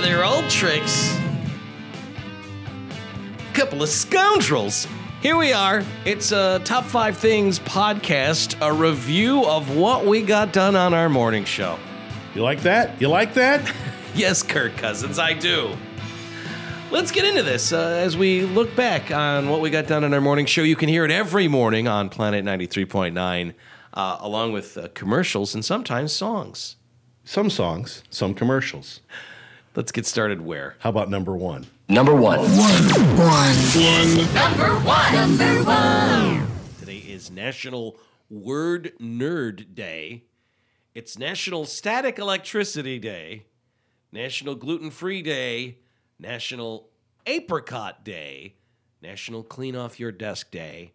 to their old tricks. Couple of scoundrels. Here we are. It's a Top 5 Things podcast, a review of what we got done on our morning show. You like that? You like that? Yes, Kirk Cousins, I do. Let's get into this. As we look back on what we got done on our morning show, you can hear it every morning on Planet 93.9, along with commercials and sometimes songs. Some songs, some commercials. Let's get started where? How about number one? Number one. Today is National Word Nerd Day. It's National Static Electricity Day. National Gluten-Free Day. National Apricot Day. National Clean Off Your Desk Day.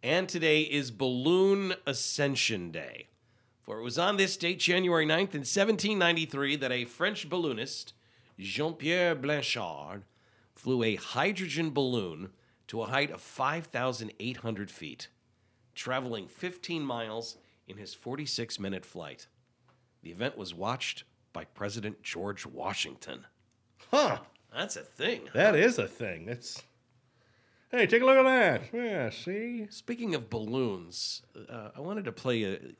And today is Balloon Ascension Day. For it was on this date, January 9th, in 1793, that a French balloonist, Jean-Pierre Blanchard, flew a hydrogen balloon to a height of 5,800 feet, traveling 15 miles in his 46-minute flight. The event was watched by President George Washington. Huh. That's a thing. That is a thing. That's... Hey, take a look at that. Yeah, see? Speaking of balloons, I wanted to play an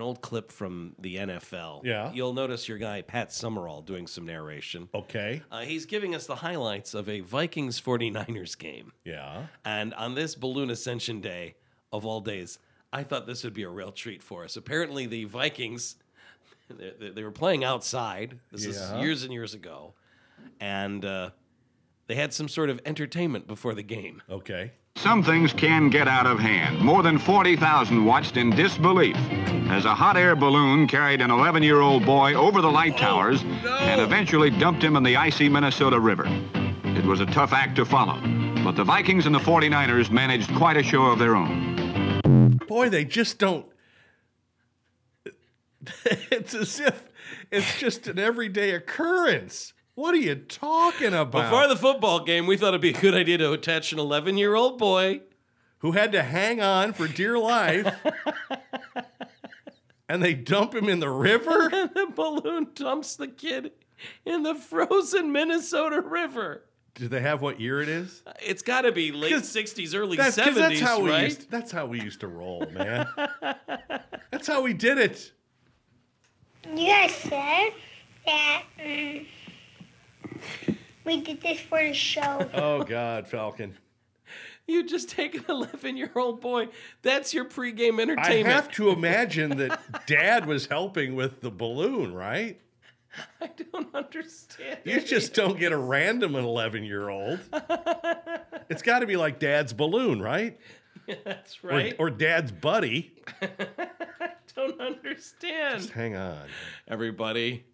old clip from the NFL. Yeah. You'll notice your guy, Pat Summerall, doing some narration. Okay. He's giving us the highlights of a Vikings 49ers game. Yeah. And on this Balloon Ascension Day, of all days, I thought this would be a real treat for us. Apparently, the Vikings, they were playing outside. This is years and years ago. And they had some sort of entertainment before the game. Okay. Some things can get out of hand. More than 40,000 watched in disbelief as a hot air balloon carried an 11-year-old boy over the light towers and eventually dumped him in the icy Minnesota River. It was a tough act to follow, but the Vikings and the 49ers managed quite a show of their own. Boy, they just don't... It's as if it's just an everyday occurrence. What are you talking about? Before the football game, we thought it'd be a good idea to attach an 11-year-old boy who had to hang on for dear life, and they dump him in the river? And the balloon dumps the kid in the frozen Minnesota River. Do they have what year it is? It's got to be late 60s, early 70s, right? That's how we used to roll, man. That's how we did it. Yes, sir. We did this for the show. Oh, God, Falcon. You just take an 11-year-old boy. That's your pregame entertainment. I have to imagine that Dad was helping with the balloon, right? I don't understand. You just don't get a random 11-year-old. It's got to be like Dad's balloon, right? Yeah, that's right. Or Dad's buddy. I don't understand. Just hang on. Everybody.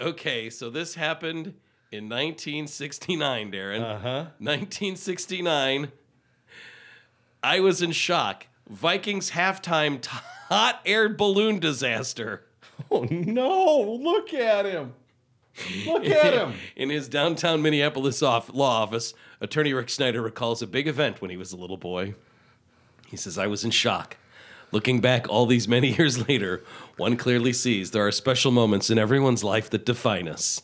Okay, so this happened in 1969, Darren. Uh-huh. 1969. I was in shock. Vikings halftime hot air balloon disaster. Oh, no. Look at him. Look at him. In his downtown Minneapolis law office, attorney Rick Snyder recalls a big event when he was a little boy. He says, I was in shock. Looking back all these many years later, one clearly sees there are special moments in everyone's life that define us.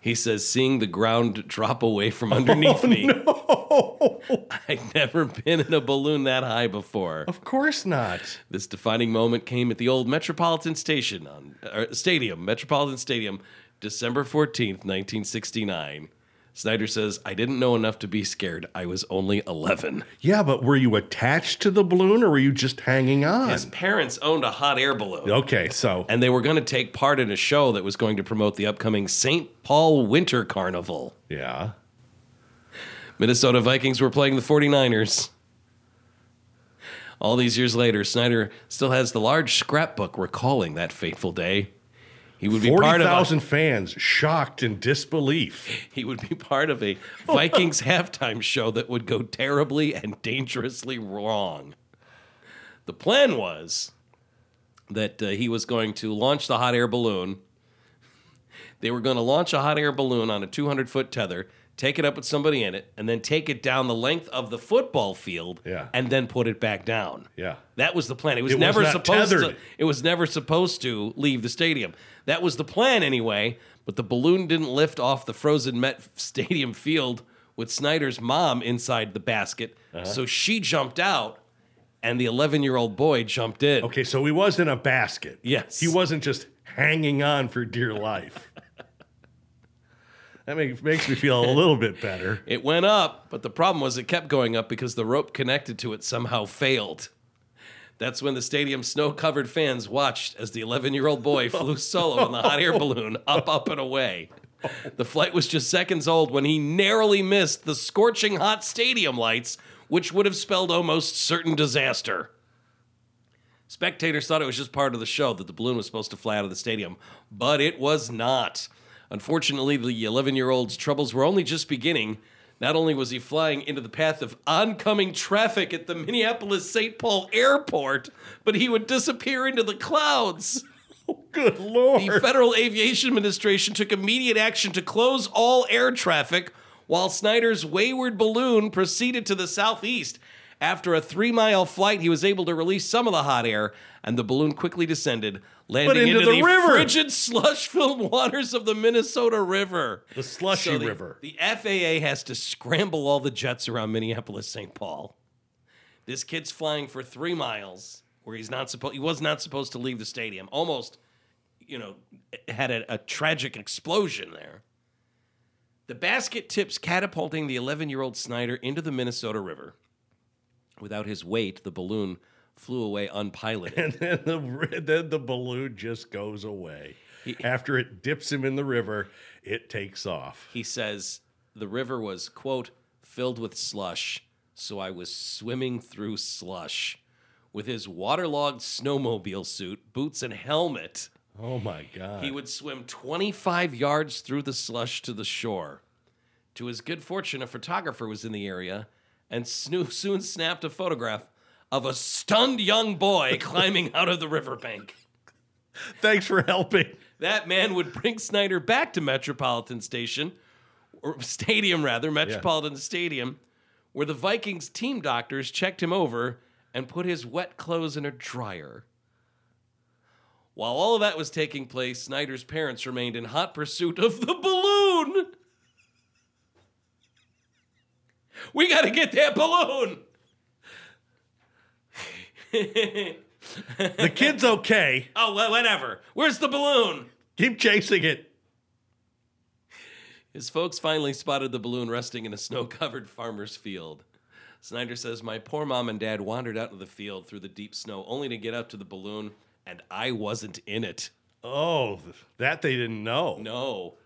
He says, seeing the ground drop away from underneath me. No. I'd never been in a balloon that high before. Of course not. This defining moment came at the old Metropolitan Stadium, December 14th, 1969. Snyder says, I didn't know enough to be scared. I was only 11. Yeah, but were you attached to the balloon or were you just hanging on? His parents owned a hot air balloon. Okay, so. And they were going to take part in a show that was going to promote the upcoming St. Paul Winter Carnival. Yeah. Minnesota Vikings were playing the 49ers. All these years later, Snyder still has the large scrapbook recalling that fateful day. He would be 40,000 fans shocked in disbelief. He would be part of a Vikings halftime show that would go terribly and dangerously wrong. The plan was that he was going to launch the hot air balloon. They were going to launch a hot air balloon on a 200-foot tether, take it up with somebody in it, and then take it down the length of the football field, and then put it back down. Yeah, that was the plan. It was never supposed to. It was never supposed to leave the stadium. That was the plan anyway. But the balloon didn't lift off the frozen Met Stadium field with Snyder's mom inside the basket, so she jumped out, and the 11-year-old boy jumped in. Okay, so he was in a basket. Yes, he wasn't just hanging on for dear life. That makes me feel a little bit better. It went up, but the problem was it kept going up because the rope connected to it somehow failed. That's when the stadium's snow-covered fans watched as the 11-year-old boy flew solo in the hot air balloon up, up, and away. The flight was just seconds old when he narrowly missed the scorching hot stadium lights, which would have spelled almost certain disaster. Spectators thought it was just part of the show that the balloon was supposed to fly out of the stadium, but it was not. Unfortunately, the 11-year-old's troubles were only just beginning. Not only was he flying into the path of oncoming traffic at the Minneapolis-St. Paul Airport, but he would disappear into the clouds. Oh, good Lord. The Federal Aviation Administration took immediate action to close all air traffic while Snyder's wayward balloon proceeded to the southeast. After a 3-mile flight, he was able to release some of the hot air, and the balloon quickly descended, landing into the river. Frigid, slush-filled waters of the Minnesota River. The slushy river. The FAA has to scramble all the jets around Minneapolis-St. Paul. This kid's flying for 3 miles, where he was not supposed to leave the stadium. Almost, had a tragic explosion there. The basket tips catapulting the 11-year-old Snyder into the Minnesota River. Without his weight, the balloon flew away unpiloted. And then the balloon just goes away. After it dips him in the river, it takes off. He says, the river was, quote, filled with slush, so I was swimming through slush. With his waterlogged snowmobile suit, boots, and helmet. Oh, my God. He would swim 25 yards through the slush to the shore. To his good fortune, a photographer was in the area, and soon snapped a photograph of a stunned young boy climbing out of the riverbank. Thanks for helping. That man would bring Snyder back to Metropolitan Stadium, where the Vikings team doctors checked him over and put his wet clothes in a dryer. While all of that was taking place, Snyder's parents remained in hot pursuit of the balloon. We got to get that balloon. The kid's okay. Oh, well, whatever. Where's the balloon? Keep chasing it. His folks finally spotted the balloon resting in a snow-covered farmer's field. Snyder says, my poor mom and dad wandered out into the field through the deep snow only to get up to the balloon, and I wasn't in it. Oh, that they didn't know. No.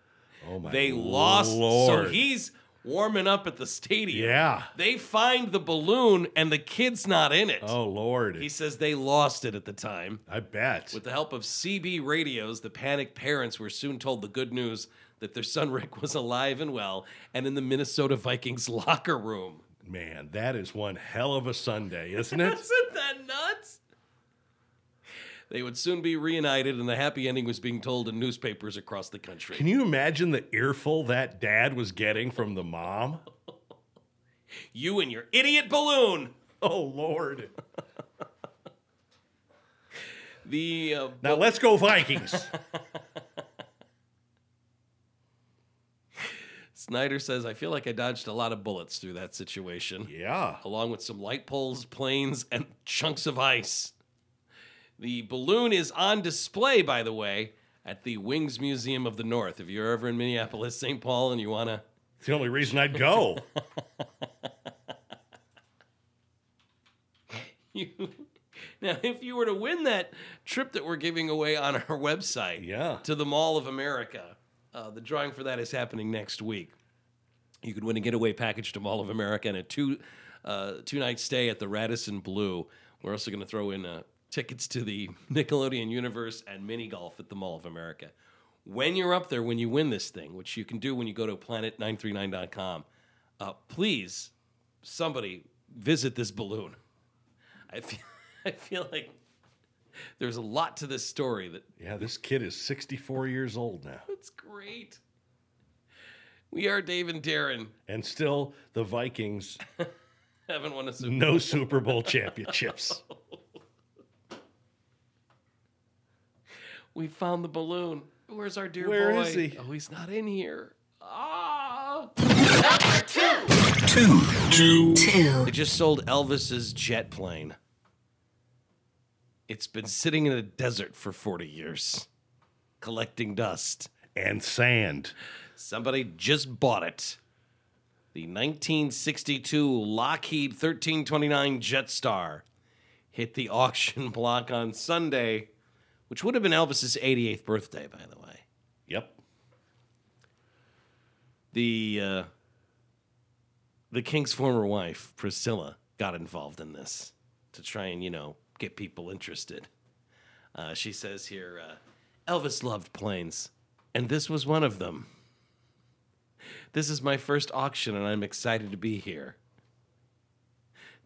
Oh, my Lord. They lost. So he's warming up at the stadium. Yeah. They find the balloon, and the kid's not in it. Oh, Lord. He says they lost it at the time. I bet. With the help of CB radios, the panicked parents were soon told the good news that their son Rick was alive and well and in the Minnesota Vikings locker room. Man, that is one hell of a Sunday, isn't it? Isn't that nuts? They would soon be reunited, and the happy ending was being told in newspapers across the country. Can you imagine the earful that dad was getting from the mom? You and your idiot balloon! Oh, Lord. Now let's go Vikings. Snyder says, I feel like I dodged a lot of bullets through that situation. Yeah. Along with some light poles, planes, and chunks of ice. The balloon is on display, by the way, at the Wings Museum of the North. If you're ever in Minneapolis, St. Paul, and you want to... It's the only reason I'd go. Now, if you were to win that trip that we're giving away on our website to the Mall of America, the drawing for that is happening next week. You could win a getaway package to Mall of America and a two-night stay at the Radisson Blue. We're also going to throw in tickets to the Nickelodeon Universe and mini golf at the Mall of America. When you're up there, when you win this thing, which you can do when you go to planet939.com, please, somebody, visit this balloon. I feel like there's a lot to this story. This kid is 64 years old now. That's great. We are Dave and Darren. And still, the Vikings haven't won a Super Bowl. No Super Bowl championships. We found the balloon. Where's our dear boy? Where is he? Oh, he's not in here. Ah! Two. They just sold Elvis's jet plane. It's been sitting in a desert for 40 years, collecting dust. And sand. Somebody just bought it. The 1962 Lockheed 1329 Jetstar hit the auction block on Sunday, which would have been Elvis's 88th birthday, by the way. Yep. The King's former wife, Priscilla, got involved in this to try and, you know, get people interested. She says here, Elvis loved planes, and this was one of them. This is my first auction, and I'm excited to be here.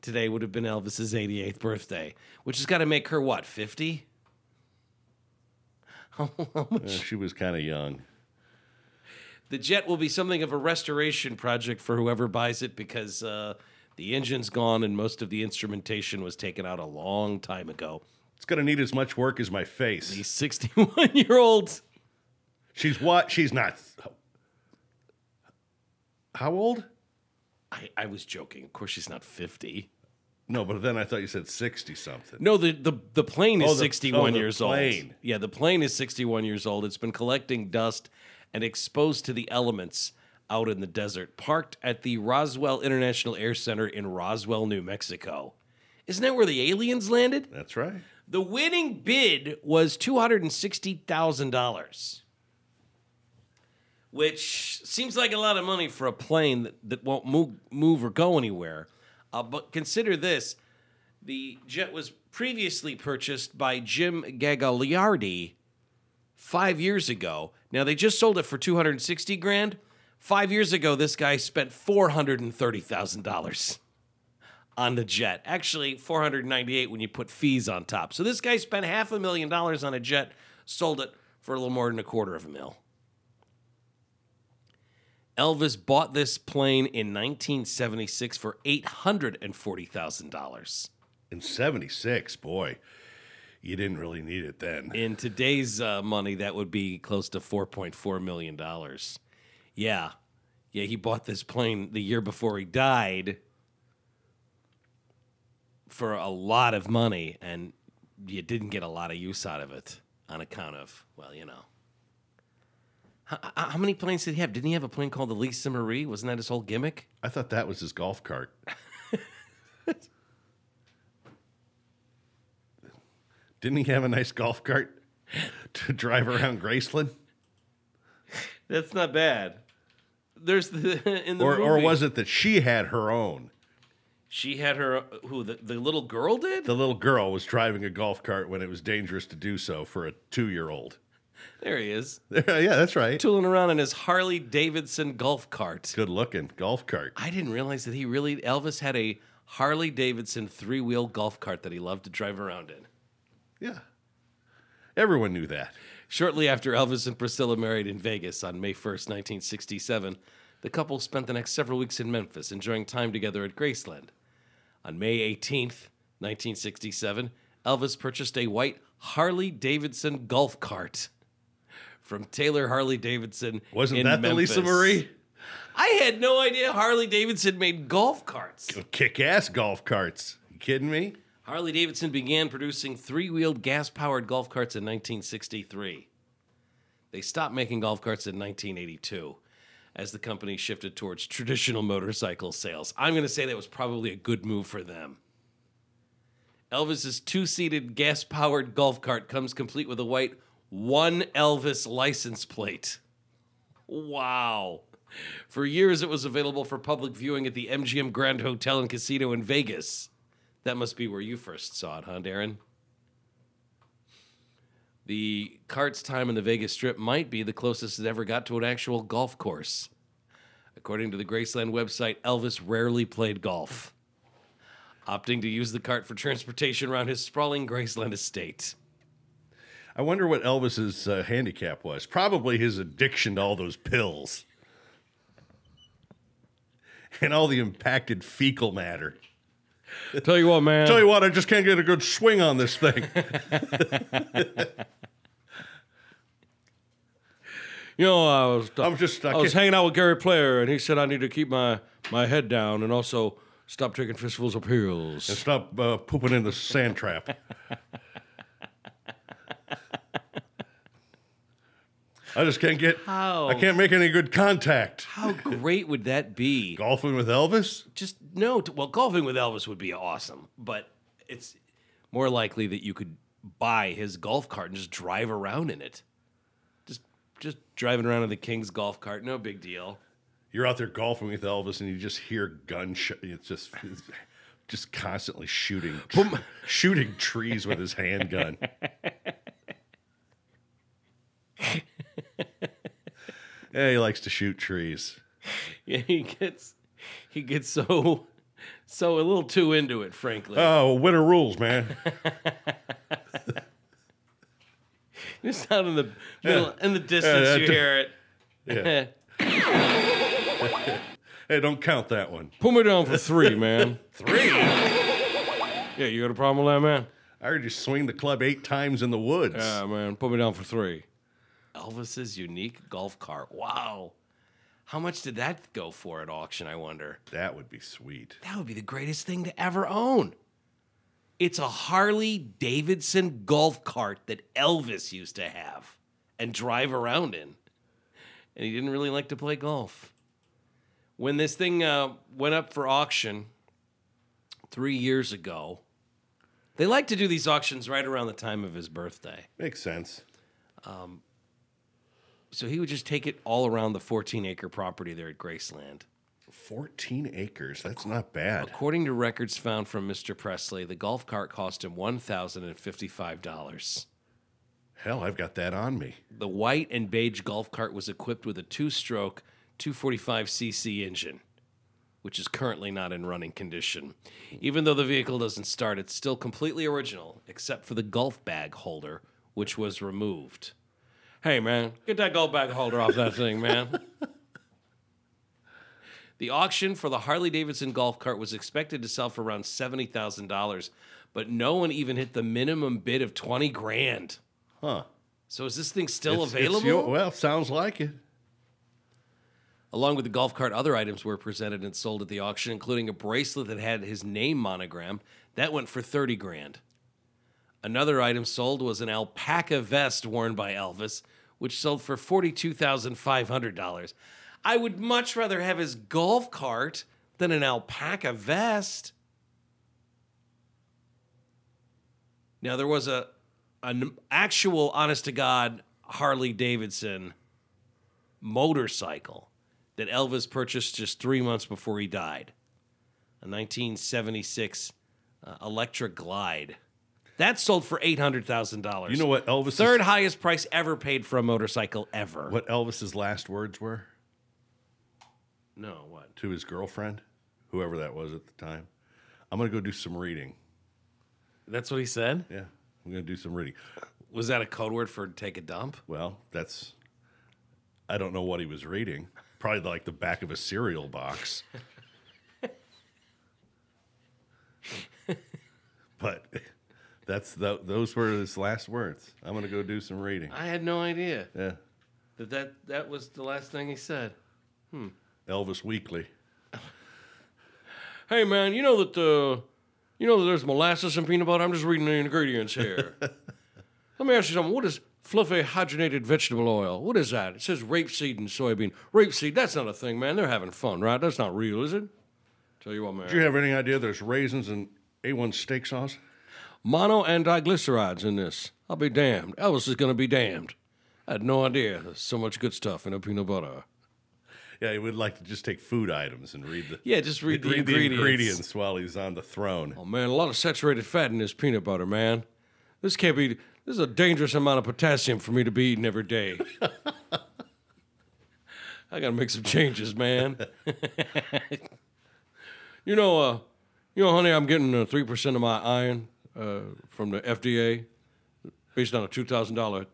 Today would have been Elvis's 88th birthday, which has got to make her, what, 50? How much? She was kind of young. The jet will be something of a restoration project for whoever buys it because the engine's gone and most of the instrumentation was taken out a long time ago. It's going to need as much work as my face. The 61-year-old. She's what? She's not... How old? I was joking. Of course she's not 50. No, but then I thought you said 60-something. No, the plane is 61 years old. Yeah, the plane is 61 years old. It's been collecting dust and exposed to the elements out in the desert, parked at the Roswell International Air Center in Roswell, New Mexico. Isn't that where the aliens landed? That's right. The winning bid was $260,000. Which seems like a lot of money for a plane that won't move or go anywhere. But consider this. The jet was previously purchased by Jim Gagliardi 5 years ago. Now, they just sold it for $260,000. 5 years ago, this guy spent $430,000 on the jet. Actually, $498,000 when you put fees on top. So this guy spent $500,000 on a jet, sold it for a little more than $250,000. Elvis bought this plane in 1976 for $840,000. In 76, boy, you didn't really need it then. In today's money, that would be close to $4.4 million. Yeah. Yeah, he bought this plane the year before he died for a lot of money, and you didn't get a lot of use out of it on account of, well, you know. How many planes did he have? Didn't he have a plane called the Lisa Marie? Wasn't that his whole gimmick? I thought that was his golf cart. Didn't he have a nice golf cart to drive around Graceland? That's not bad. There's in the movie. Or was it that she had her own? She had her... Who, the little girl did? The little girl was driving a golf cart when it was dangerous to do so for a 2-year-old. There he is. Yeah, that's right. Tooling around in his Harley Davidson golf cart. Good looking golf cart. I didn't realize that Elvis had a Harley Davidson 3-wheel golf cart that he loved to drive around in. Yeah. Everyone knew that. Shortly after Elvis and Priscilla married in Vegas on May 1st, 1967, the couple spent the next several weeks in Memphis enjoying time together at Graceland. On May 18th, 1967, Elvis purchased a white Harley Davidson golf cart from Taylor Harley Davidson. Wasn't that Memphis. The Lisa Marie? I had no idea Harley Davidson made golf carts. Kick-ass golf carts. You kidding me? Harley Davidson began producing 3-wheeled gas-powered golf carts in 1963. They stopped making golf carts in 1982 as the company shifted towards traditional motorcycle sales. I'm going to say that was probably a good move for them. Elvis's 2-seated gas-powered golf cart comes complete with a white one Elvis license plate. Wow. For years, it was available for public viewing at the MGM Grand Hotel and Casino in Vegas. That must be where you first saw it, huh, Darren? The cart's time in the Vegas Strip might be the closest it ever got to an actual golf course. According to the Graceland website, Elvis rarely played golf, opting to use the cart for transportation around his sprawling Graceland estate. I wonder what Elvis's handicap was. Probably his addiction to all those pills. and all the impacted fecal matter. Tell you what, man. Tell you what, I just can't get a good swing on this thing. You know, I was hanging out with Gary Player, and he said I need to keep my head down and also stop taking fistfuls of pills. And stop pooping in the sand trap. I just can't get... How? I can't make any good contact. How great would that be? Golfing with Elvis? Just, no. Well, golfing with Elvis would be awesome, but it's more likely that you could buy his golf cart and just drive around in it. Just driving around in the King's golf cart, no big deal. You're out there golfing with Elvis, and you just hear gunshots. It's just constantly shooting, shooting trees with his handgun. Yeah, he likes to shoot trees. Yeah, he gets so a little too into it, frankly. Oh, winter rules, man. Just out in the middle, in the distance, you hear it. Yeah. Hey, don't count that one. Pull me down for three, man. Three? Yeah, you got a problem with that, man? I heard you swing the club 8 times in the woods. Yeah, man, pull me down for 3. Elvis's unique golf cart. Wow. How much did that go for at auction, I wonder? That would be sweet. That would be the greatest thing to ever own. It's a Harley Davidson golf cart that Elvis used to have and drive around in. And he didn't really like to play golf. When this thing went up for auction 3 years ago, they like to do these auctions right around the time of his birthday. Makes sense. So he would just take it all around the 14-acre property there at Graceland. 14 acres, that's not bad. According to records found from Mr. Presley, the golf cart cost him $1,055. Hell, I've got that on me. The white and beige golf cart was equipped with a 2-stroke 245cc engine, which is currently not in running condition. Even though the vehicle doesn't start, it's still completely original, except for the golf bag holder, which was removed. Hey, man, get that golf bag holder off that thing, man. The auction for the Harley-Davidson golf cart was expected to sell for around $70,000, but no one even hit the minimum bid of $20,000. Huh. So is this thing still available? Sounds like it. Along with the golf cart, other items were presented and sold at the auction, including a bracelet that had his name monogrammed. That went for $30,000. Another item sold was an alpaca vest worn by Elvis, which sold for $42,500. I would much rather have his golf cart than an alpaca vest. Now, there was an actual, honest-to-God, Harley Davidson motorcycle that Elvis purchased just 3 months before he died. A 1976 electric glide. That sold for $800,000. You know what Elvis... Third highest price ever paid for a motorcycle ever. What Elvis's last words were? No, what? To his girlfriend, whoever that was at the time. I'm going to go do some reading. That's what he said? Yeah, I'm going to do some reading. Was that a code word for take a dump? Well, I don't know what he was reading. Probably like the back of a cereal box. But those were his last words. I'm going to go do some reading. I had no idea. Yeah. That was the last thing he said. Elvis Weekly. Hey, man, you know that there's molasses and peanut butter? I'm just reading the ingredients here. Let me ask you something. What is fluffy hydrogenated vegetable oil? What is that? It says rapeseed and soybean. Rapeseed, that's not a thing, man. They're having fun, right? That's not real, is it? Tell you what, man. Do you have any idea there's raisins and A1 steak sauce? Mono and diglycerides in this. I'll be damned. Elvis is going to be damned. I had no idea. There's so much good stuff in a peanut butter. Yeah, he would like to just take food items and read the... Yeah, just read the ingredients while he's on the throne. Oh, man, a lot of saturated fat in this peanut butter, man. This can't be... This is a dangerous amount of potassium for me to be eating every day. I got to make some changes, man. You know, honey, I'm getting 3% of my iron from the FDA based on a $2,000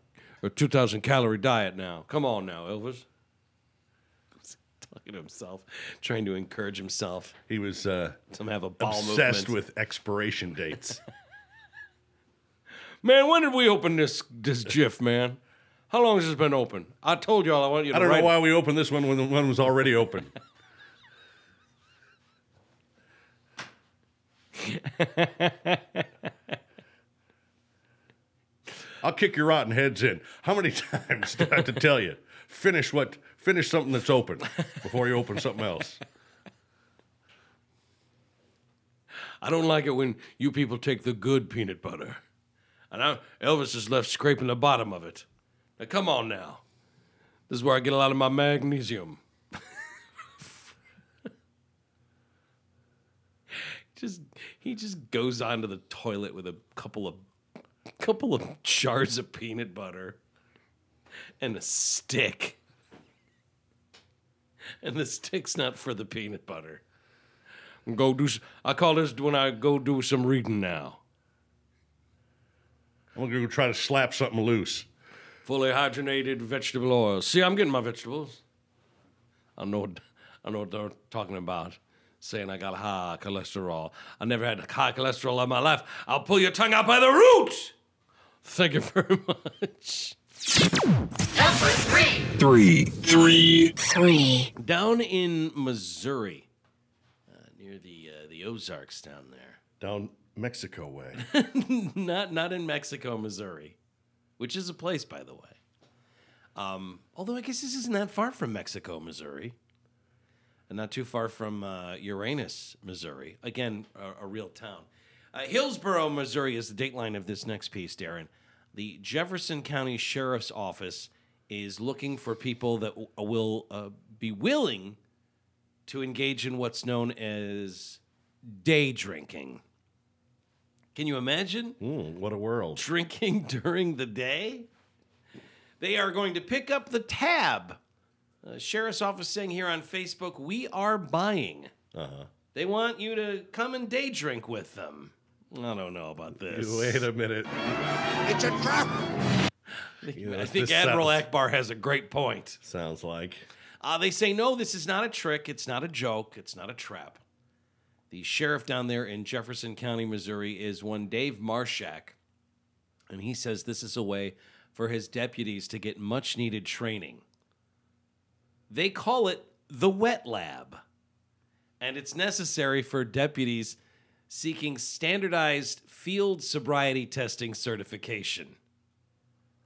or 2,000-calorie diet now. Come on now, Elvis. Look at himself, trying to encourage himself. He was to have a ball obsessed movement. With expiration dates. Man, when did we open this GIF, man? How long has this been open? I told y'all I want you to I don't know why we opened this one when the one was already open. I'll kick your rotten heads in. How many times do I have to tell you? Finish something that's open before you open something else. I don't like it when you people take the good peanut butter. And Elvis is left scraping the bottom of it. Now, come on now. This is where I get a lot of my magnesium. He just goes onto the toilet with a couple of jars of peanut butter and a stick. And the stick's not for the peanut butter. I call this when I go do some reading now. I'm going to go try to slap something loose. Fully hydrogenated vegetable oil. See, I'm getting my vegetables. I know what they're talking about. Saying I got high cholesterol. I never had high cholesterol in my life. I'll pull your tongue out by the root. Thank you very much. Number three. Down in Missouri, near the Ozarks down there. Down Mexico way. Not in Mexico, Missouri, which is a place, by the way. Although I guess this isn't that far from Mexico, Missouri. And not too far from Uranus, Missouri. Again, a real town. Hillsborough, Missouri is the dateline of this next piece, Darren. The Jefferson County Sheriff's Office is looking for people that will be willing to engage in what's known as day drinking. Can you imagine? What a world. Drinking during the day? They are going to pick up the tab. Sheriff's office saying here on Facebook, we are buying. Uh-huh. They want you to come and day drink with them. I don't know about this. Wait a minute. It's a trap. I think Admiral Akbar has a great point. Sounds like. They say, no, this is not a trick. It's not a joke. It's not a trap. The sheriff down there in Jefferson County, Missouri, is one Dave Marshak. And he says this is a way for his deputies to get much-needed training. They call it the wet lab, and it's necessary for deputies seeking standardized field sobriety testing certification.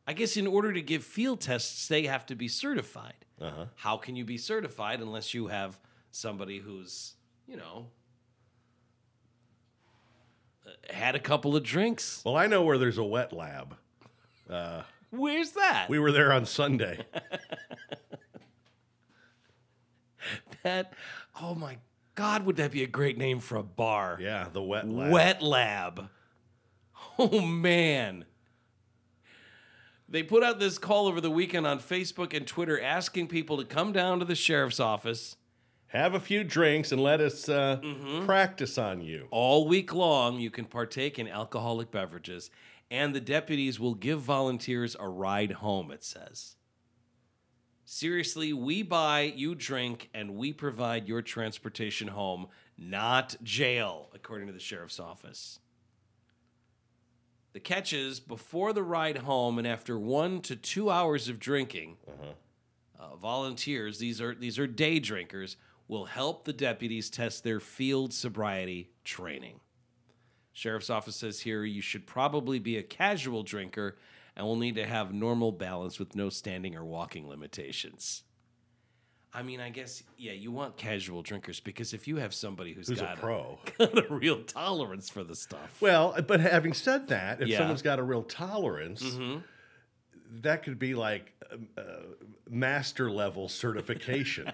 I guess in order to give field tests, they have to be certified. Uh-huh. How can you be certified unless you have somebody who's, you know, had a couple of drinks? Well, I know where there's a wet lab. Where's that? We were there on Sunday. Oh my God, would that be a great name for a bar? Yeah, the Wet Lab. Wet Lab. Oh man. They put out this call over the weekend on Facebook and Twitter asking people to come down to the sheriff's office. Have a few drinks and let us practice on you. All week long, you can partake in alcoholic beverages, and the deputies will give volunteers a ride home, it says. Seriously, we buy, you drink, and we provide your transportation home, not jail, according to the sheriff's office. The catch is, before the ride home and after 1 to 2 hours of drinking, volunteers, these are day drinkers, will help the deputies test their field sobriety training. Sheriff's office says here, you should probably be a casual drinker and will need to have normal balance with no standing or walking limitations. I mean, I guess, yeah, you want casual drinkers because if you have somebody who's got a pro, got a real tolerance for the stuff. Well, but having said that, if someone's got a real tolerance, that could be like master level certification.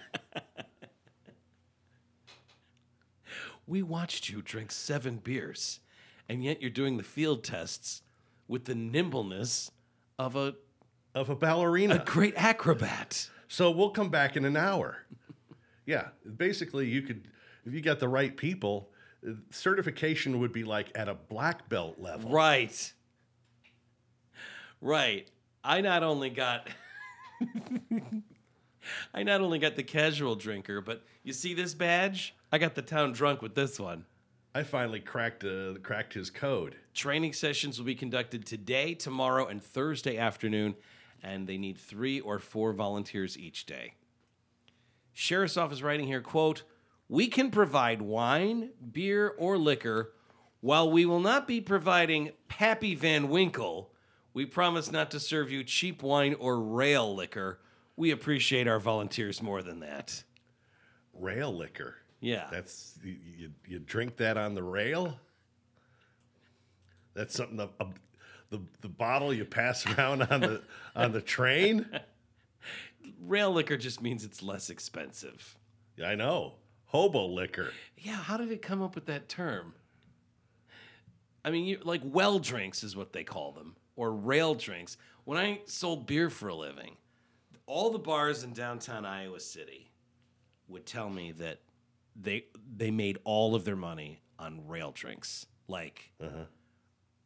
We watched you drink 7 beers, and yet you're doing the field tests with the nimbleness of a ballerina. A great acrobat. So we'll come back in an hour. Yeah, basically you could, if you got the right people, certification would be like at a black belt level. Right. I not only got I not only got the casual drinker, but you see this badge? I got the town drunk with this one. I finally cracked his code. Training sessions will be conducted today, tomorrow, and Thursday afternoon, and they need 3 or 4 volunteers each day. Sheriff's Office writing here, quote, "We can provide wine, beer, or liquor. While we will not be providing Pappy Van Winkle, we promise not to serve you cheap wine or rail liquor. We appreciate our volunteers more than that." Rail liquor? Yeah. That's you drink that on the rail? That's something the bottle you pass around on the on the train? Rail liquor just means it's less expensive. Yeah, I know. Hobo liquor. Yeah, how did it come up with that term? I mean, like well drinks is what they call them, or rail drinks. When I sold beer for a living, all the bars in downtown Iowa City would tell me that they made all of their money on rail drinks, like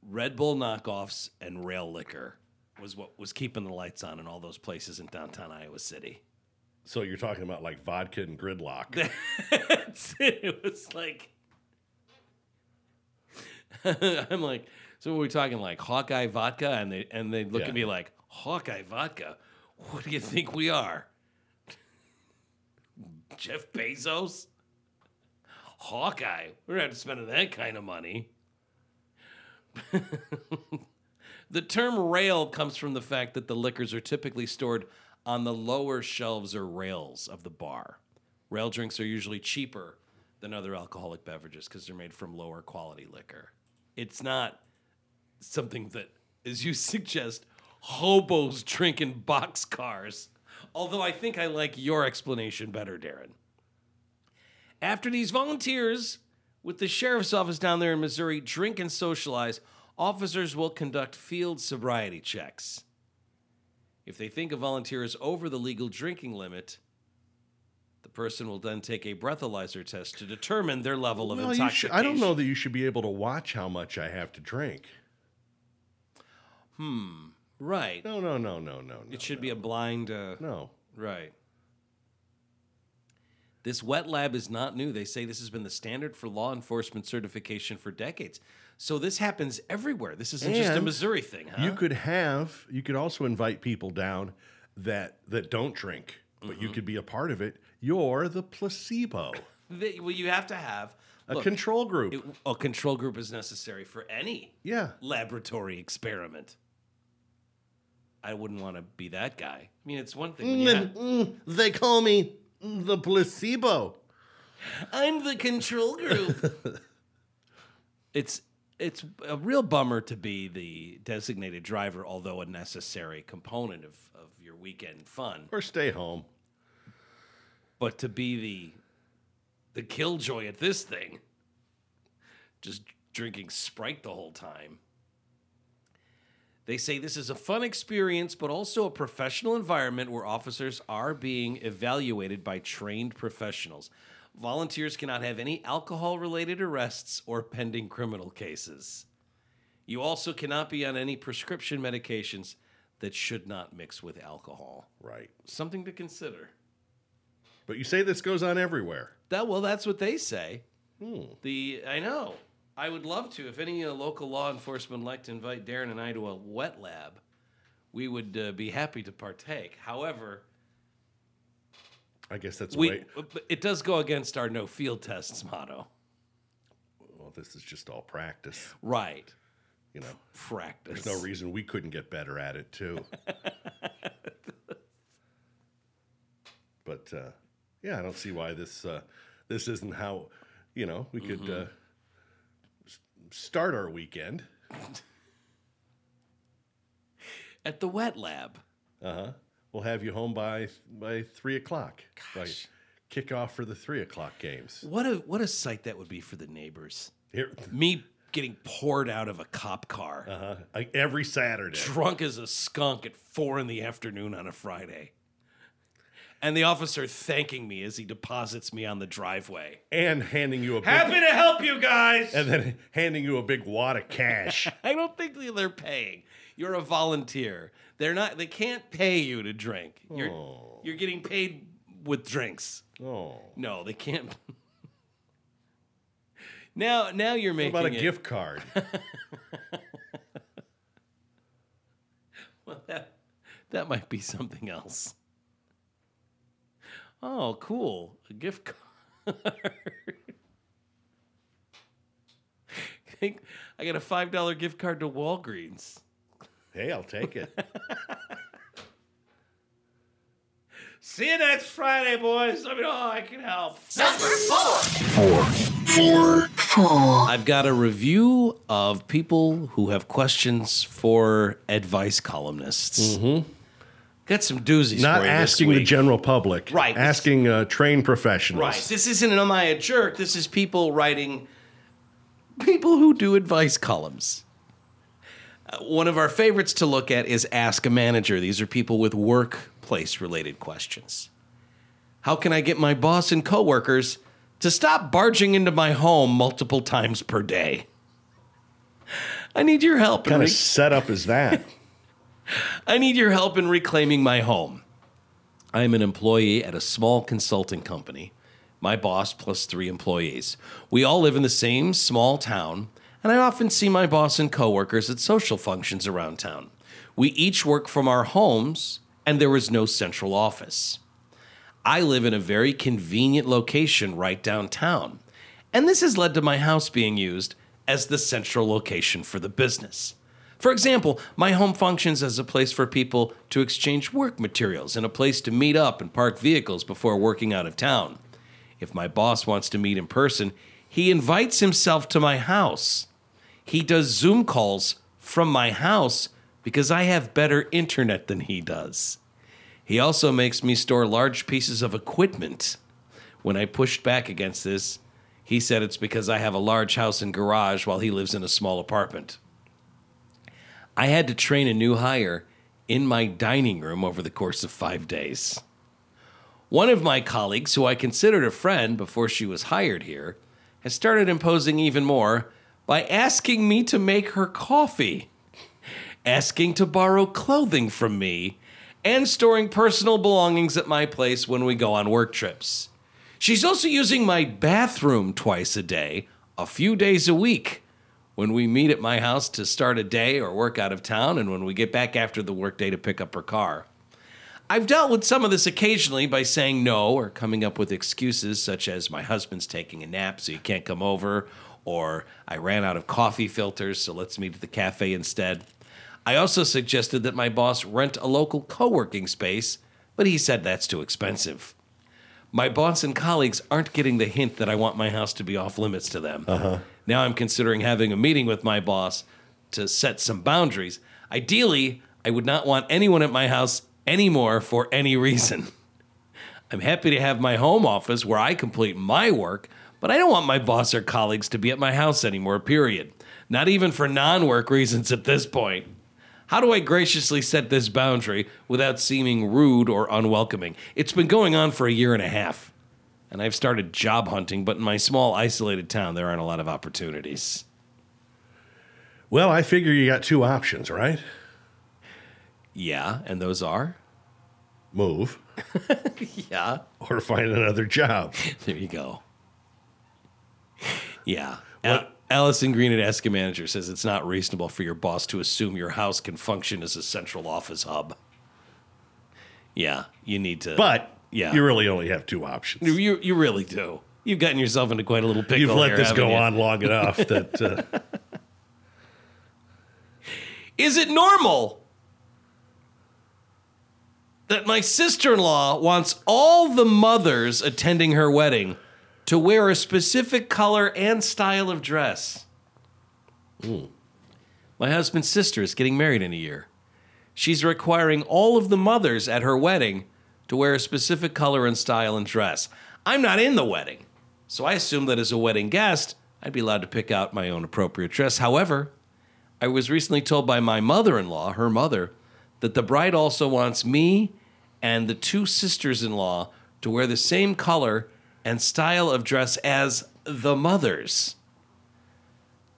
Red Bull knockoffs and rail liquor was what was keeping the lights on in all those places in downtown Iowa City. So you're talking about like vodka and gridlock. That's it. It was like, I'm like, so we're talking like Hawkeye vodka, and they look at me like, Hawkeye vodka? What do you think we are? Jeff Bezos? Hawkeye? We're not spending that kind of money. The term rail comes from the fact that the liquors are typically stored on the lower shelves or rails of the bar. Rail drinks are usually cheaper than other alcoholic beverages because they're made from lower quality liquor. It's not something that, as you suggest, hobos drink in boxcars. Although I think I like your explanation better, Darren. After these volunteers with the sheriff's office down there in Missouri drink and socialize, officers will conduct field sobriety checks. If they think a volunteer is over the legal drinking limit, the person will then take a breathalyzer test to determine their level of intoxication. I don't know that you should be able to watch how much I have to drink. Right. No. It should be a blind... no. Right. This wet lab is not new. They say this has been the standard for law enforcement certification for decades. So this happens everywhere. This isn't just a Missouri thing, huh? You could also invite people down that don't drink, but you could be a part of it. You're the placebo. Well, you have to have a control group. A control group is necessary for any laboratory experiment. I wouldn't want to be that guy. I mean, it's one thing. They call me the placebo. I'm the control group. It's a real bummer to be the designated driver, although a necessary component of your weekend fun. Or stay home. But to be the killjoy at this thing, just drinking Sprite the whole time. They say this is a fun experience, but also a professional environment where officers are being evaluated by trained professionals. Volunteers cannot have any alcohol-related arrests or pending criminal cases. You also cannot be on any prescription medications that should not mix with alcohol. Right. Something to consider. But you say this goes on everywhere. That's what they say. I know. I would love to. If any local law enforcement would like to invite Darren and I to a wet lab, we would be happy to partake. However... I guess that's right. It does go against our no field tests motto. Well, this is just all practice. Right. You know. Practice. There's no reason we couldn't get better at it, too. But, I don't see why this isn't how, we could start our weekend. At the wet lab. Uh-huh. We'll have you home by 3:00. Gosh. Kick off for the 3:00 games. What a sight that would be for the neighbors. Me getting poured out of a cop car. Every Saturday. Drunk as a skunk at 4 in the afternoon on a Friday. and the officer thanking me as he deposits me on the driveway. And handing you a big... Happy to help you guys! And then handing you a big wad of cash. I don't think they're paying. You're a volunteer. They're not. They can't pay you to drink. You're getting paid with drinks. Oh. No, they can't... Now you're making it. What about a gift card? Well, that might be something else. Oh, cool. A gift card. I think I got a $5 gift card to Walgreens. Hey, I'll take it. See you next Friday, boys. Let me know how I can help. Number four. I've got a review of people who have questions for advice columnists. Mm-hmm. Got some doozies. Not for you asking this week. The general public. Right. Asking trained professionals. Right. This isn't an Am I a Jerk? This is people writing, people who do advice columns. One of our favorites to look at is Ask a Manager. These are people with workplace-related questions. How can I get my boss and coworkers to stop barging into my home multiple times per day? I need your help. What kind of setup is that? I need your help in reclaiming my home. I am an employee at a small consulting company. My boss plus 3 employees. We all live in the same small town, and I often see my boss and coworkers at social functions around town. We each work from our homes, and there is no central office. I live in a very convenient location right downtown, and this has led to my house being used as the central location for the business. For example, my home functions as a place for people to exchange work materials and a place to meet up and park vehicles before working out of town. If my boss wants to meet in person, he invites himself to my house. He does Zoom calls from my house because I have better internet than he does. He also makes me store large pieces of equipment. When I pushed back against this, he said it's because I have a large house and garage while he lives in a small apartment. I had to train a new hire in my dining room over the course of 5 days. One of my colleagues, who I considered a friend before she was hired here, has started imposing even more by asking me to make her coffee, asking to borrow clothing from me, and storing personal belongings at my place when we go on work trips. She's also using my bathroom twice a day, a few days a week, when we meet at my house to start a day or work out of town, and when we get back after the workday to pick up her car. I've dealt with some of this occasionally by saying no or coming up with excuses such as my husband's taking a nap so he can't come over, or I ran out of coffee filters so let's meet at the cafe instead. I also suggested that my boss rent a local co-working space, but he said that's too expensive. My boss and colleagues aren't getting the hint that I want my house to be off limits to them. Uh-huh. Now I'm considering having a meeting with my boss to set some boundaries. Ideally, I would not want anyone at my house anymore for any reason. I'm happy to have my home office where I complete my work, but I don't want my boss or colleagues to be at my house anymore, period. Not even for non-work reasons at this point. How do I graciously set this boundary without seeming rude or unwelcoming? It's been going on for a year and a half. And I've started job hunting, but in my small, isolated town, there aren't a lot of opportunities. Well, I figure you got 2 options, right? Yeah, and those are? Move. Yeah. Or find another job. There you go. Yeah. Allison Green at Ask a Manager says it's not reasonable for your boss to assume your house can function as a central office hub. Yeah, you need to... But... Yeah. You really only have 2 options. You really do. You've gotten yourself into quite a little pickle. You've let here, this go on long enough that... Is it normal that my sister-in-law wants all the mothers attending her wedding to wear a specific color and style of dress? Ooh. My husband's sister is getting married in a year. She's requiring all of the mothers at her wedding to wear a specific color and style and dress. I'm not in the wedding, so I assume that as a wedding guest, I'd be allowed to pick out my own appropriate dress. However, I was recently told by my mother-in-law, her mother, that the bride also wants me and the two sisters-in-law to wear the same color and style of dress as the mothers.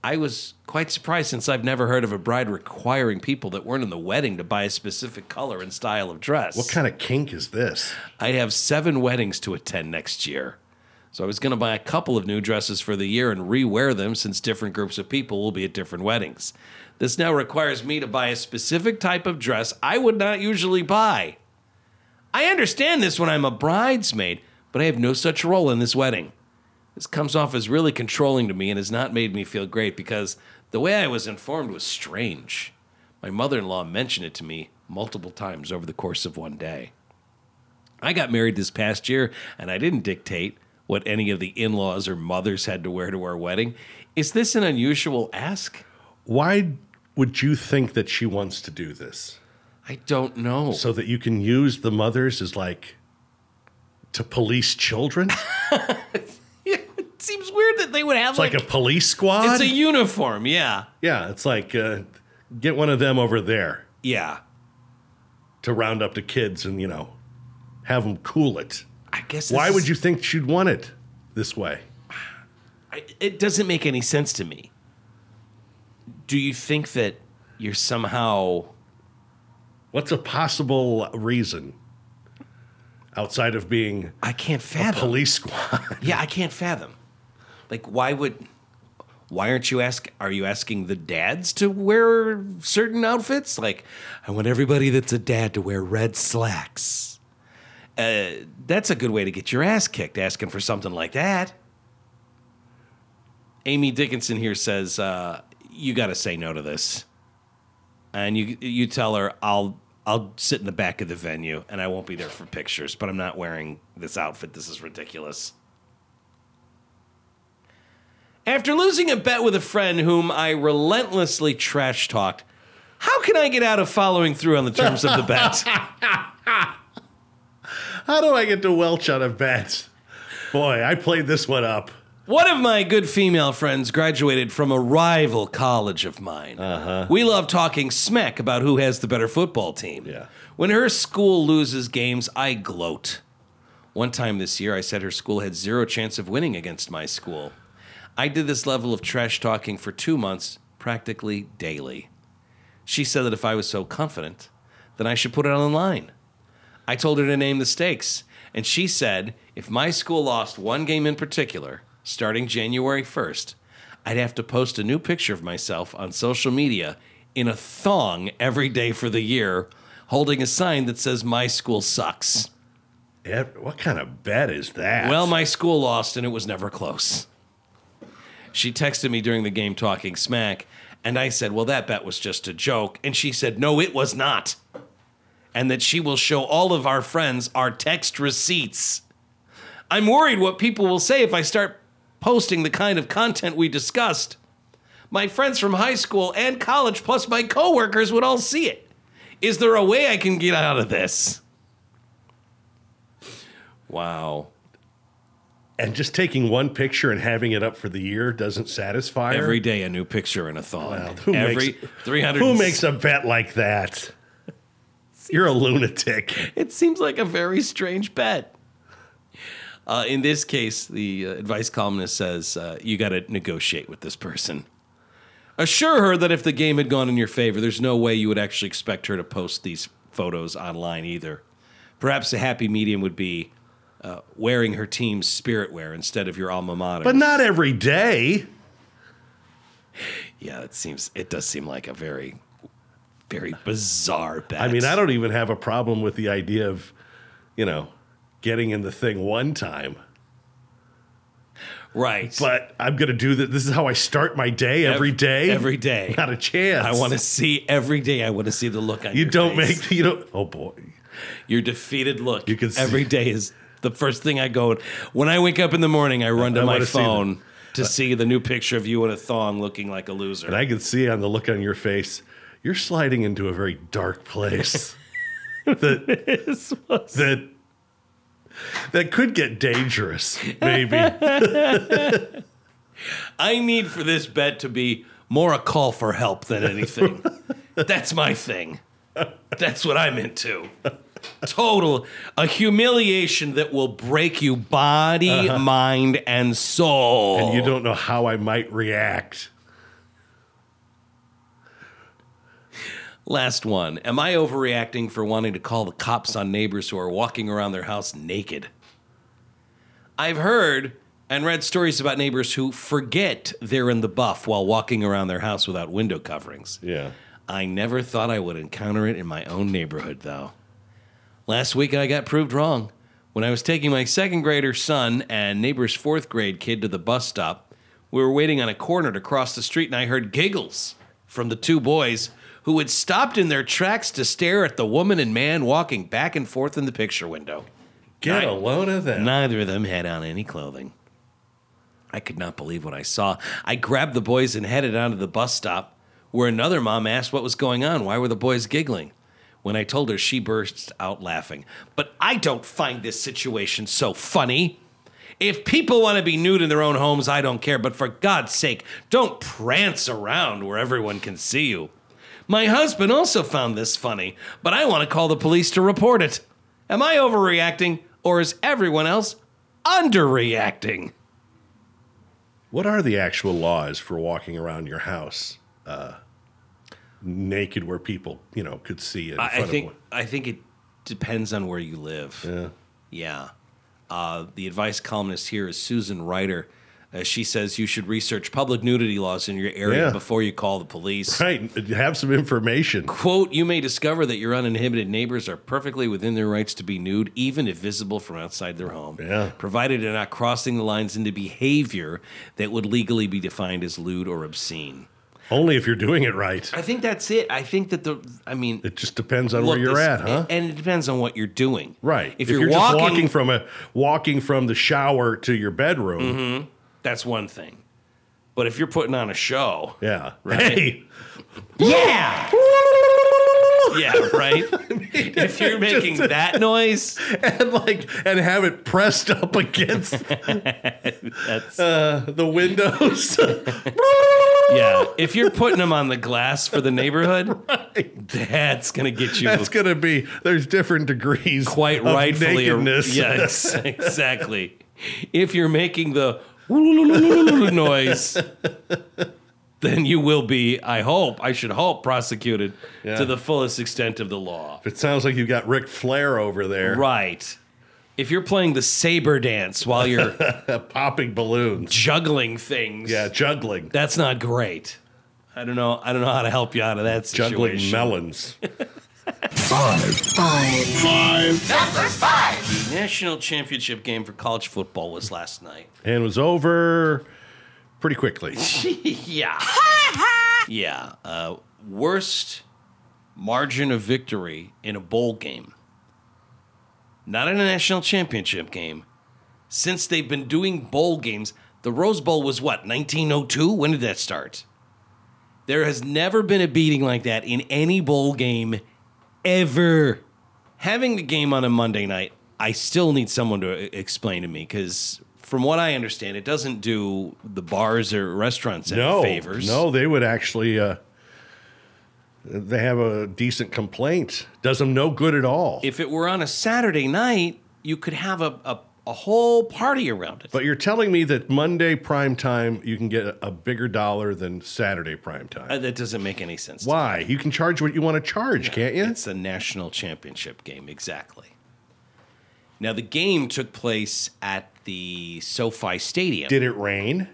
I was quite surprised, since I've never heard of a bride requiring people that weren't in the wedding to buy a specific color and style of dress. What kind of kink is this? I have 7 weddings to attend next year. So I was going to buy a couple of new dresses for the year and rewear them, since different groups of people will be at different weddings. This now requires me to buy a specific type of dress I would not usually buy. I understand this when I'm a bridesmaid, but I have no such role in this wedding. This comes off as really controlling to me and has not made me feel great, because the way I was informed was strange. My mother-in-law mentioned it to me multiple times over the course of one day. I got married this past year, and I didn't dictate what any of the in-laws or mothers had to wear to our wedding. Is this an unusual ask? Why would you think that she wants to do this? I don't know. So that you can use the mothers as, like, to police children? It seems weird that they would have, it's like... It's like a police squad? It's a uniform, yeah. Yeah, it's like, get one of them over there. Yeah. To round up the kids and, you know, have them cool it. I guess... Why would you think she'd want it this way? It doesn't make any sense to me. Do you think that you're somehow... What's a possible reason? Outside of being I can't fathom. A police squad. Yeah, I can't fathom. Like, why aren't you asking the dads to wear certain outfits? Like, I want everybody that's a dad to wear red slacks. That's a good way to get your ass kicked, asking for something like that. Amy Dickinson here says, you got to say no to this. And you tell her, I'll sit in the back of the venue, and I won't be there for pictures, but I'm not wearing this outfit. This is ridiculous. After losing a bet with a friend whom I relentlessly trash-talked, how can I get out of following through on the terms of the bet? How do I get to Welch on a bet? Boy, I played this one up. One of my good female friends graduated from a rival college of mine. Uh-huh. We love talking smack about who has the better football team. Yeah. When her school loses games, I gloat. One time this year, I said her school had 0 chance of winning against my school. I did this level of trash talking for 2 months, practically daily. She said that if I was so confident, then I should put it online. I told her to name the stakes, and she said if my school lost one game in particular... starting January 1st, I'd have to post a new picture of myself on social media in a thong every day for the year, holding a sign that says, "My school sucks." What kind of bet is that? Well, my school lost, and it was never close. She texted me during the game talking smack, and I said, well, that bet was just a joke. And she said, no, it was not. And that she will show all of our friends our text receipts. I'm worried what people will say if I start posting the kind of content we discussed. My friends from high school and college, plus my coworkers, would all see it. Is there a way I can get out of this? Wow. And just taking one picture and having it up for the year doesn't satisfy her? Every day a new picture and a thong. Well, who makes a bet like that? You're a lunatic. It seems like a very strange bet. In this case, the advice columnist says, you got to negotiate with this person. Assure her that if the game had gone in your favor, there's no way you would actually expect her to post these photos online either. Perhaps a happy medium would be wearing her team's spirit wear instead of your alma mater. But not every day. Yeah, it does seem like a very, very bizarre bet. I mean, I don't even have a problem with the idea of, you know, getting in the thing one time. Right. But I'm going to do this. This is how I start my day every day. Every day. Not a chance. I want to see every day. I want to see the look on your face. Oh boy. Your defeated look. You can see. Every day is the first thing I go. When I wake up in the morning, I run to my phone to see the new picture of you in a thong looking like a loser. And I can see on the look on your face, you're sliding into a very dark place. That could get dangerous, maybe. I need for this bet to be more a call for help than anything. That's my thing. That's what I'm into. total, a humiliation that will break you body, mind, and soul. And you don't know how I might react. Last one. Am I overreacting for wanting to call the cops on neighbors who are walking around their house naked? I've heard and read stories about neighbors who forget they're in the buff while walking around their house without window coverings. Yeah. I never thought I would encounter it in my own neighborhood, though. Last week, I got proved wrong. When I was taking my second-grader son and neighbor's fourth-grade kid to the bus stop, we were waiting on a corner to cross the street, and I heard giggles from the two boys who had stopped in their tracks to stare at the woman and man walking back and forth in the picture window. Get a load of them. Neither of them had on any clothing. I could not believe what I saw. I grabbed the boys and headed onto the bus stop, where another mom asked what was going on. Why were the boys giggling? When I told her, she burst out laughing. But I don't find this situation so funny. If people want to be nude in their own homes, I don't care. But for God's sake, don't prance around where everyone can see you. My husband also found this funny, but I want to call the police to report it. Am I overreacting, or is everyone else underreacting? What are the actual laws for walking around your house naked where people, you know, could see it? I think it depends on where you live. Yeah. The advice columnist here is Susan Ryder. She says you should research public nudity laws in your area before you call the police. Right. Have some information. Quote, you may discover that your uninhibited neighbors are perfectly within their rights to be nude, even if visible from outside their home. Yeah. Provided they're not crossing the lines into behavior that would legally be defined as lewd or obscene. Only if you're doing it right. I think that's it. I think that it just depends on where you're at, huh? And it depends on what you're doing. Right. If you're walking, just walking from the shower to your bedroom, that's one thing. But if you're putting on a show, right? Hey. Yeah. Yeah, right? I mean, if you're making that noise. And have it pressed up against the windows. Yeah, if you're putting them on the glass for the neighborhood, right. That's going to get you. That's going to be, there's different degrees quite rightfully of nakedness. Yes, exactly. If you're making the noise, then you will be, I should hope, prosecuted to the fullest extent of the law. It sounds like you've got Ric Flair over there. Right. If you're playing the saber dance while you're popping balloons, juggling things. Yeah, juggling. That's not great. I don't know how to help you out of that situation. Juggling melons. Five. Number five. The national championship game for college football was last night. And was over pretty quickly. Yeah. Yeah. Worst margin of victory in a bowl game. Not in a national championship game. Since they've been doing bowl games, the Rose Bowl was what, 1902? When did that start? There has never been a beating like that in any bowl game ever. Having the game on a Monday night, I still need someone to explain to me, because from what I understand, it doesn't do the bars or restaurants any favors. No, they would actually, they have a decent complaint. Does them no good at all. If it were on a Saturday night, you could have a whole party around it. But you're telling me that Monday primetime, you can get a bigger dollar than Saturday primetime. That doesn't make any sense. Why? You can charge what you want to charge, can't you? It's a national championship game, exactly. Now, the game took place at the SoFi Stadium. Did it rain?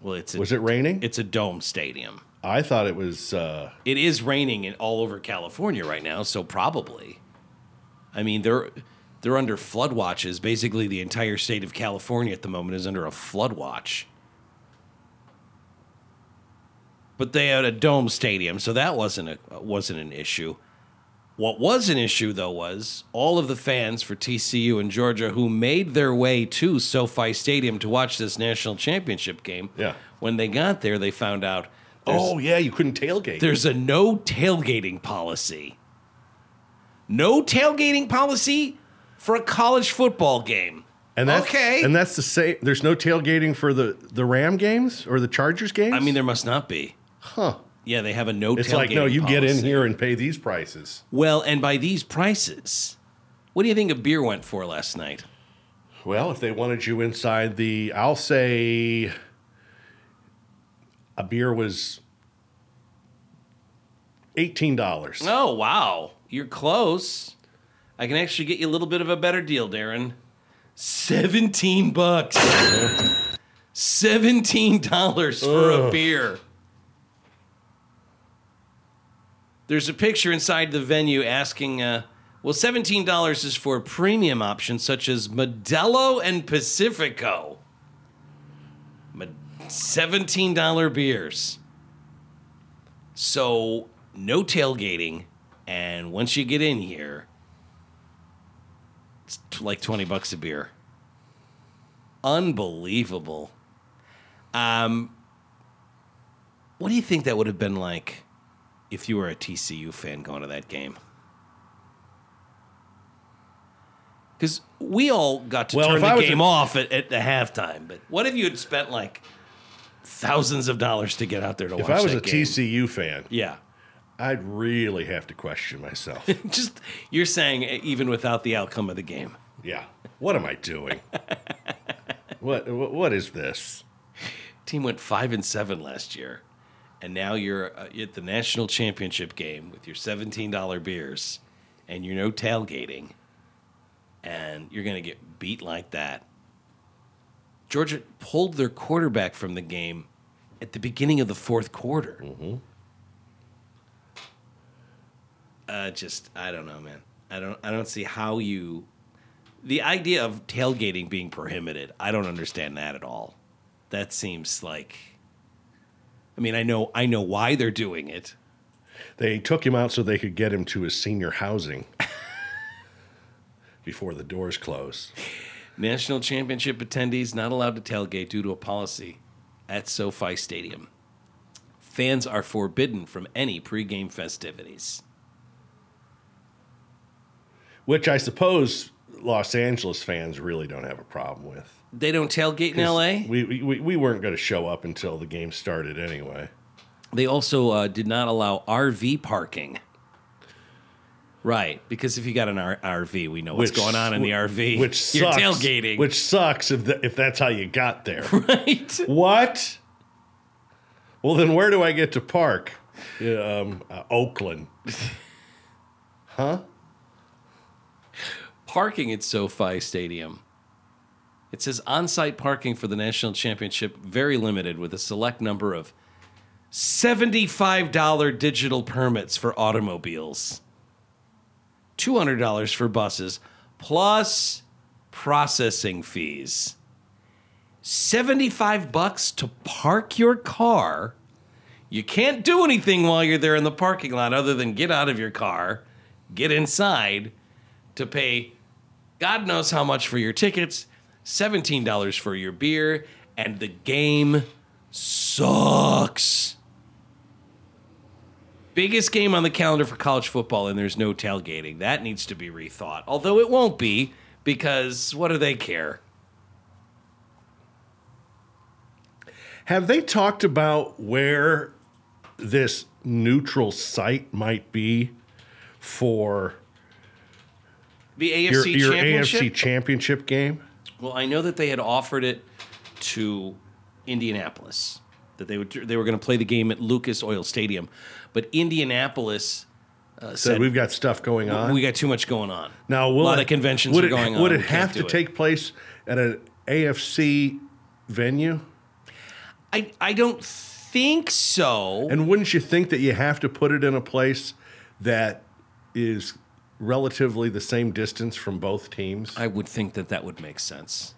Well, was it raining? It's a dome stadium. I thought it was... It is raining all over California right now, so probably. I mean, they're under flood watches. Basically, the entire state of California at the moment is under a flood watch. But they had a dome stadium, so that wasn't an issue. What was an issue, though, was all of the fans for TCU and Georgia who made their way to SoFi Stadium to watch this national championship game. Yeah. When they got there, they found out... Oh, yeah, you couldn't tailgate. There's a no tailgating policy. No tailgating policy for a college football game. And that's the same. There's no tailgating for the Ram games or the Chargers games? I mean, there must not be. Huh. Yeah, they have a no tailgating policy. It's like, no, you get in here and pay these prices. Well, and by these prices, what do you think a beer went for last night? Well, if they wanted you inside the, I'll say a beer was $18. Oh, wow. You're close. I can actually get you a little bit of a better deal, Darren. $17. $17 for a beer. There's a picture inside the venue asking, well, $17 is for premium options such as Modelo and Pacifico. $17 beers. So, no tailgating. And once you get in here, it's like $20 a beer. Unbelievable. What do you think that would have been like if you were a TCU fan going to that game? Because we all got to turn the game off at the halftime. But what if you had spent like thousands of dollars to get out there to watch that game? If I was a TCU fan, yeah, I'd really have to question myself. Just you're saying even without the outcome of the game. Yeah. What am I doing? What is this? Team went 5-7 last year, and now you're at the national championship game with your $17 beers, and you're no tailgating. And you're going to get beat like that. Georgia pulled their quarterback from the game at the beginning of the fourth quarter. Mm-hmm. I don't know, man. I don't see how you... The idea of tailgating being prohibited, I don't understand that at all. That seems like... I mean, I know why they're doing it. They took him out so they could get him to his senior housing. Before the doors close. National championship attendees not allowed to tailgate due to a policy at SoFi Stadium. Fans are forbidden from any pregame festivities. Which I suppose Los Angeles fans really don't have a problem with. They don't tailgate in L.A.? We weren't going to show up until the game started anyway. They also did not allow RV parking. Right, because if you got an RV, we know what's going on in the RV. You're tailgating. Which sucks if that's how you got there. Right. What? Well, then where do I get to park? Oakland. Huh? Parking at SoFi Stadium. It says on-site parking for the national championship, very limited, with a select number of $75 digital permits for automobiles. $200 for buses, plus processing fees. $75 to park your car. You can't do anything while you're there in the parking lot other than get out of your car, get inside, to pay God knows how much for your tickets, $17 for your beer, and the game sucks. Biggest game on the calendar for college football, and there's no tailgating. That needs to be rethought. Although it won't be, because what do they care? Have they talked about where this neutral site might be for the AFC championship? AFC championship game? Well, I know that they had offered it to Indianapolis, that they were going to play the game at Lucas Oil Stadium. But Indianapolis said we've got stuff going on. We got too much going on. Now, a lot of conventions are going on. Would it have to take place at an AFC venue? I don't think so. And wouldn't you think that you have to put it in a place that is relatively the same distance from both teams? I would think that would make sense.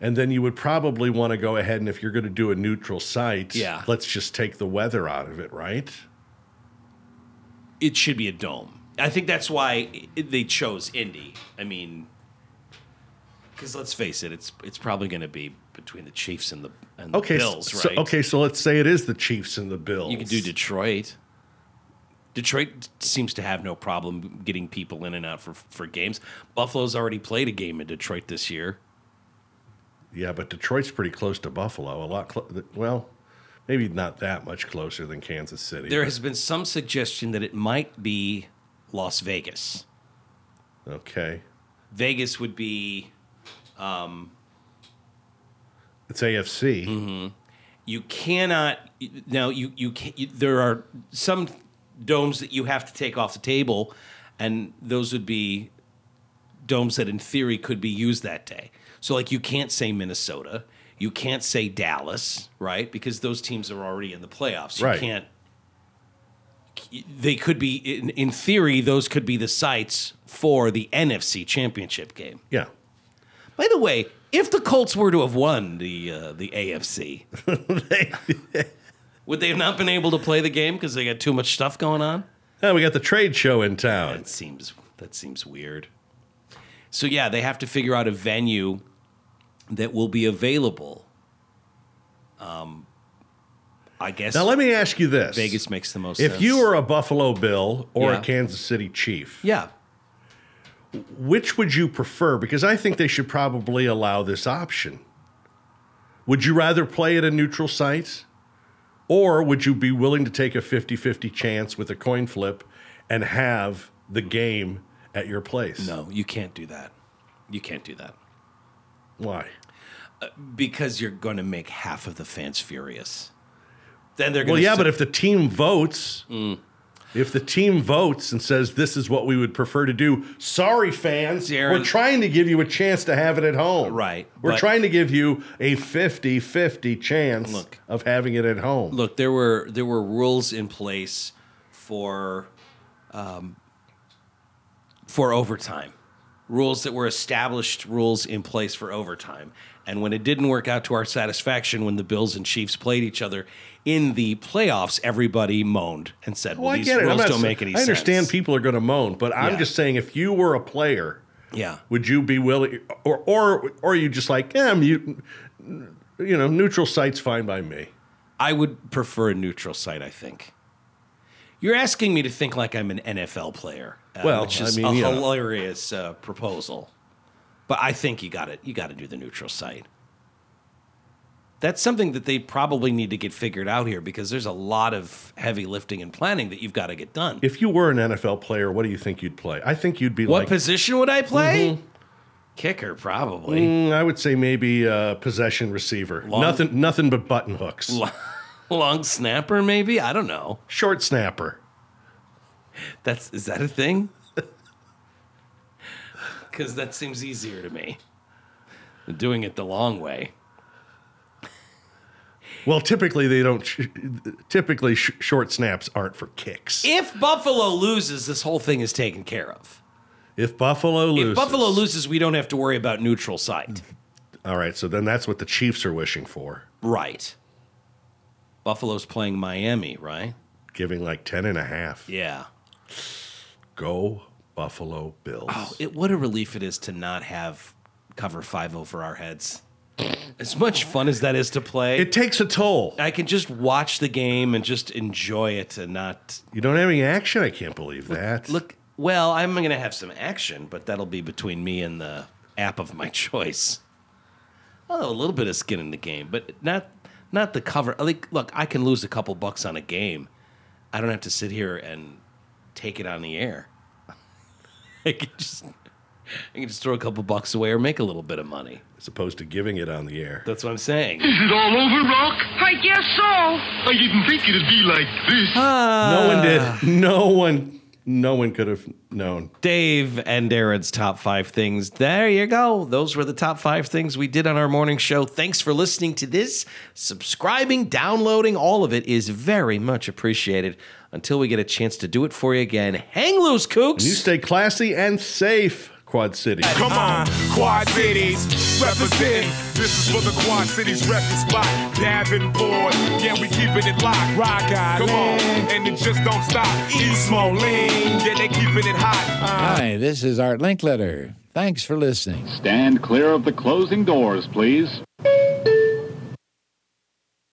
And then you would probably want to go ahead and if you're going to do a neutral site, let's just take the weather out of it, right? It should be a dome. I think that's why they chose Indy. I mean, because let's face it, it's probably going to be between the Chiefs and the Bills, right? So let's say it is the Chiefs and the Bills. You could do Detroit. Detroit seems to have no problem getting people in and out for games. Buffalo's already played a game in Detroit this year. Yeah, but Detroit's pretty close to Buffalo. A lot. Well, maybe not that much closer than Kansas City. There has been some suggestion that it might be Las Vegas. Okay. Vegas would be... it's AFC. Mm-hmm. You cannot... Now, there are some domes that you have to take off the table, and those would be domes that, in theory, could be used that day. So, like, you can't say Minnesota. You can't say Dallas, right? Because those teams are already in the playoffs. You can't... They could be... In theory, those could be the sites for the NFC Championship game. Yeah. By the way, if the Colts were to have won the AFC... Would they have not been able to play the game because they got too much stuff going on? Yeah, we got the trade show in town. That seems weird. So, yeah, they have to figure out a venue that will be available. I guess... Now, let me ask you this. Vegas makes the most sense. If you were a Buffalo Bill or a Kansas City Chief... Yeah. Which would you prefer? Because I think they should probably allow this option. Would you rather play at a neutral site? Or would you be willing to take a 50-50 chance with a coin flip and have the game at your place? No, you can't do that. You can't do that. Why? Because you're going to make half of the fans furious. Then they're going to but if the team votes, if the team votes and says this is what we would prefer to do, sorry fans, we're trying to give you a chance to have it at home. Right. We're trying to give you a 50-50 chance of having it at home. Look, there were rules in place for overtime. Rules that were established, rules in place for overtime. And when it didn't work out to our satisfaction, when the Bills and Chiefs played each other in the playoffs, everybody moaned and said, well these rules don't make any sense. I understand people are going to moan, but I'm just saying if you were a player, would you be willing, or are you just like, neutral site's fine by me? I would prefer a neutral site, I think. You're asking me to think like I'm an NFL player, which is a hilarious proposal. But I think you got to do the neutral site. That's something that they probably need to get figured out here because there's a lot of heavy lifting and planning that you've got to get done. If you were an NFL player, what do you think you'd play? I think you'd be what position would I play? Mm-hmm. Kicker, probably. I would say maybe possession receiver. Nothing but button hooks. Long snapper, maybe? I don't know. Short snapper. Is that a thing? Because that seems easier to me than doing it the long way. Well, typically they don't. Short snaps aren't for kicks. If Buffalo loses, this whole thing is taken care of. If Buffalo loses, we don't have to worry about neutral site. All right, so then that's what the Chiefs are wishing for. Right. Buffalo's playing Miami, right? Giving like 10.5. Yeah. Go Buffalo Bills. Oh, what a relief it is to not have cover 5 over our heads. As much fun as that is to play. It takes a toll. I can just watch the game and just enjoy it and not... You don't have any action? I can't believe that. Look, well, I'm going to have some action, but that'll be between me and the app of my choice. Oh, a little bit of skin in the game, but not the cover. Like, look, I can lose a couple bucks on a game. I don't have to sit here and take it on the air. I can just throw a couple bucks away or make a little bit of money. As opposed to giving it on the air. That's what I'm saying. Is it all over, Rock? I guess so. I didn't think it'd be like this. No one could have known. Dave and Aaron's top 5 things. There you go. Those were the top 5 things we did on our morning show. Thanks for listening to this. Subscribing, downloading, all of it is very much appreciated. Until we get a chance to do it for you again, hang loose, kooks. And you stay classy and safe, Quad Cities. Come on, Quad Cities, represent. This is for the Quad Cities record spot. Davenport, yeah, we keeping it locked. Rock Island, come on, and it just don't stop. East Moline, yeah, they keeping it hot. Hi, this is Art Linkletter. Thanks for listening. Stand clear of the closing doors, please.